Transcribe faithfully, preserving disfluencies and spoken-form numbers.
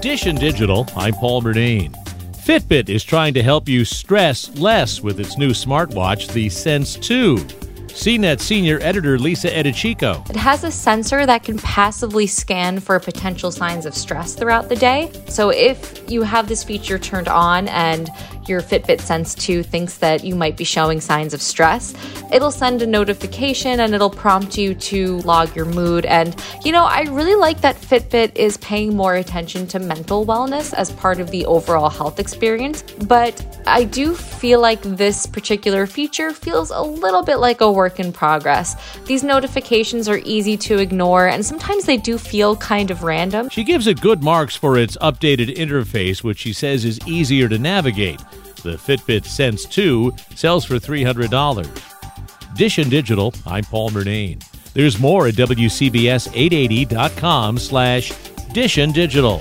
Dish and Digital, I'm Paul Murdine. Fitbit is trying to help you stress less with its new smartwatch, the Sense two. C net senior editor Lisa Eadicicco. It has a sensor that can passively scan for potential signs of stress throughout the day. So if you have this feature turned on and your Fitbit Sense two thinks that you might be showing signs of stress, it'll send a notification and it'll prompt you to log your mood. And, you know, I really like that Fitbit is paying more attention to mental wellness as part of the overall health experience. But I do feel like this particular feature feels a little bit like a work in progress. These notifications are easy to ignore, and sometimes they do feel kind of random. She gives it good marks for its updated interface, which she says is easier to navigate. The Fitbit Sense two sells for three hundred dollars. Dish and Digital, I'm Paul Murnane. There's more at W C B S eight eighty dot com slash Dish and Digital.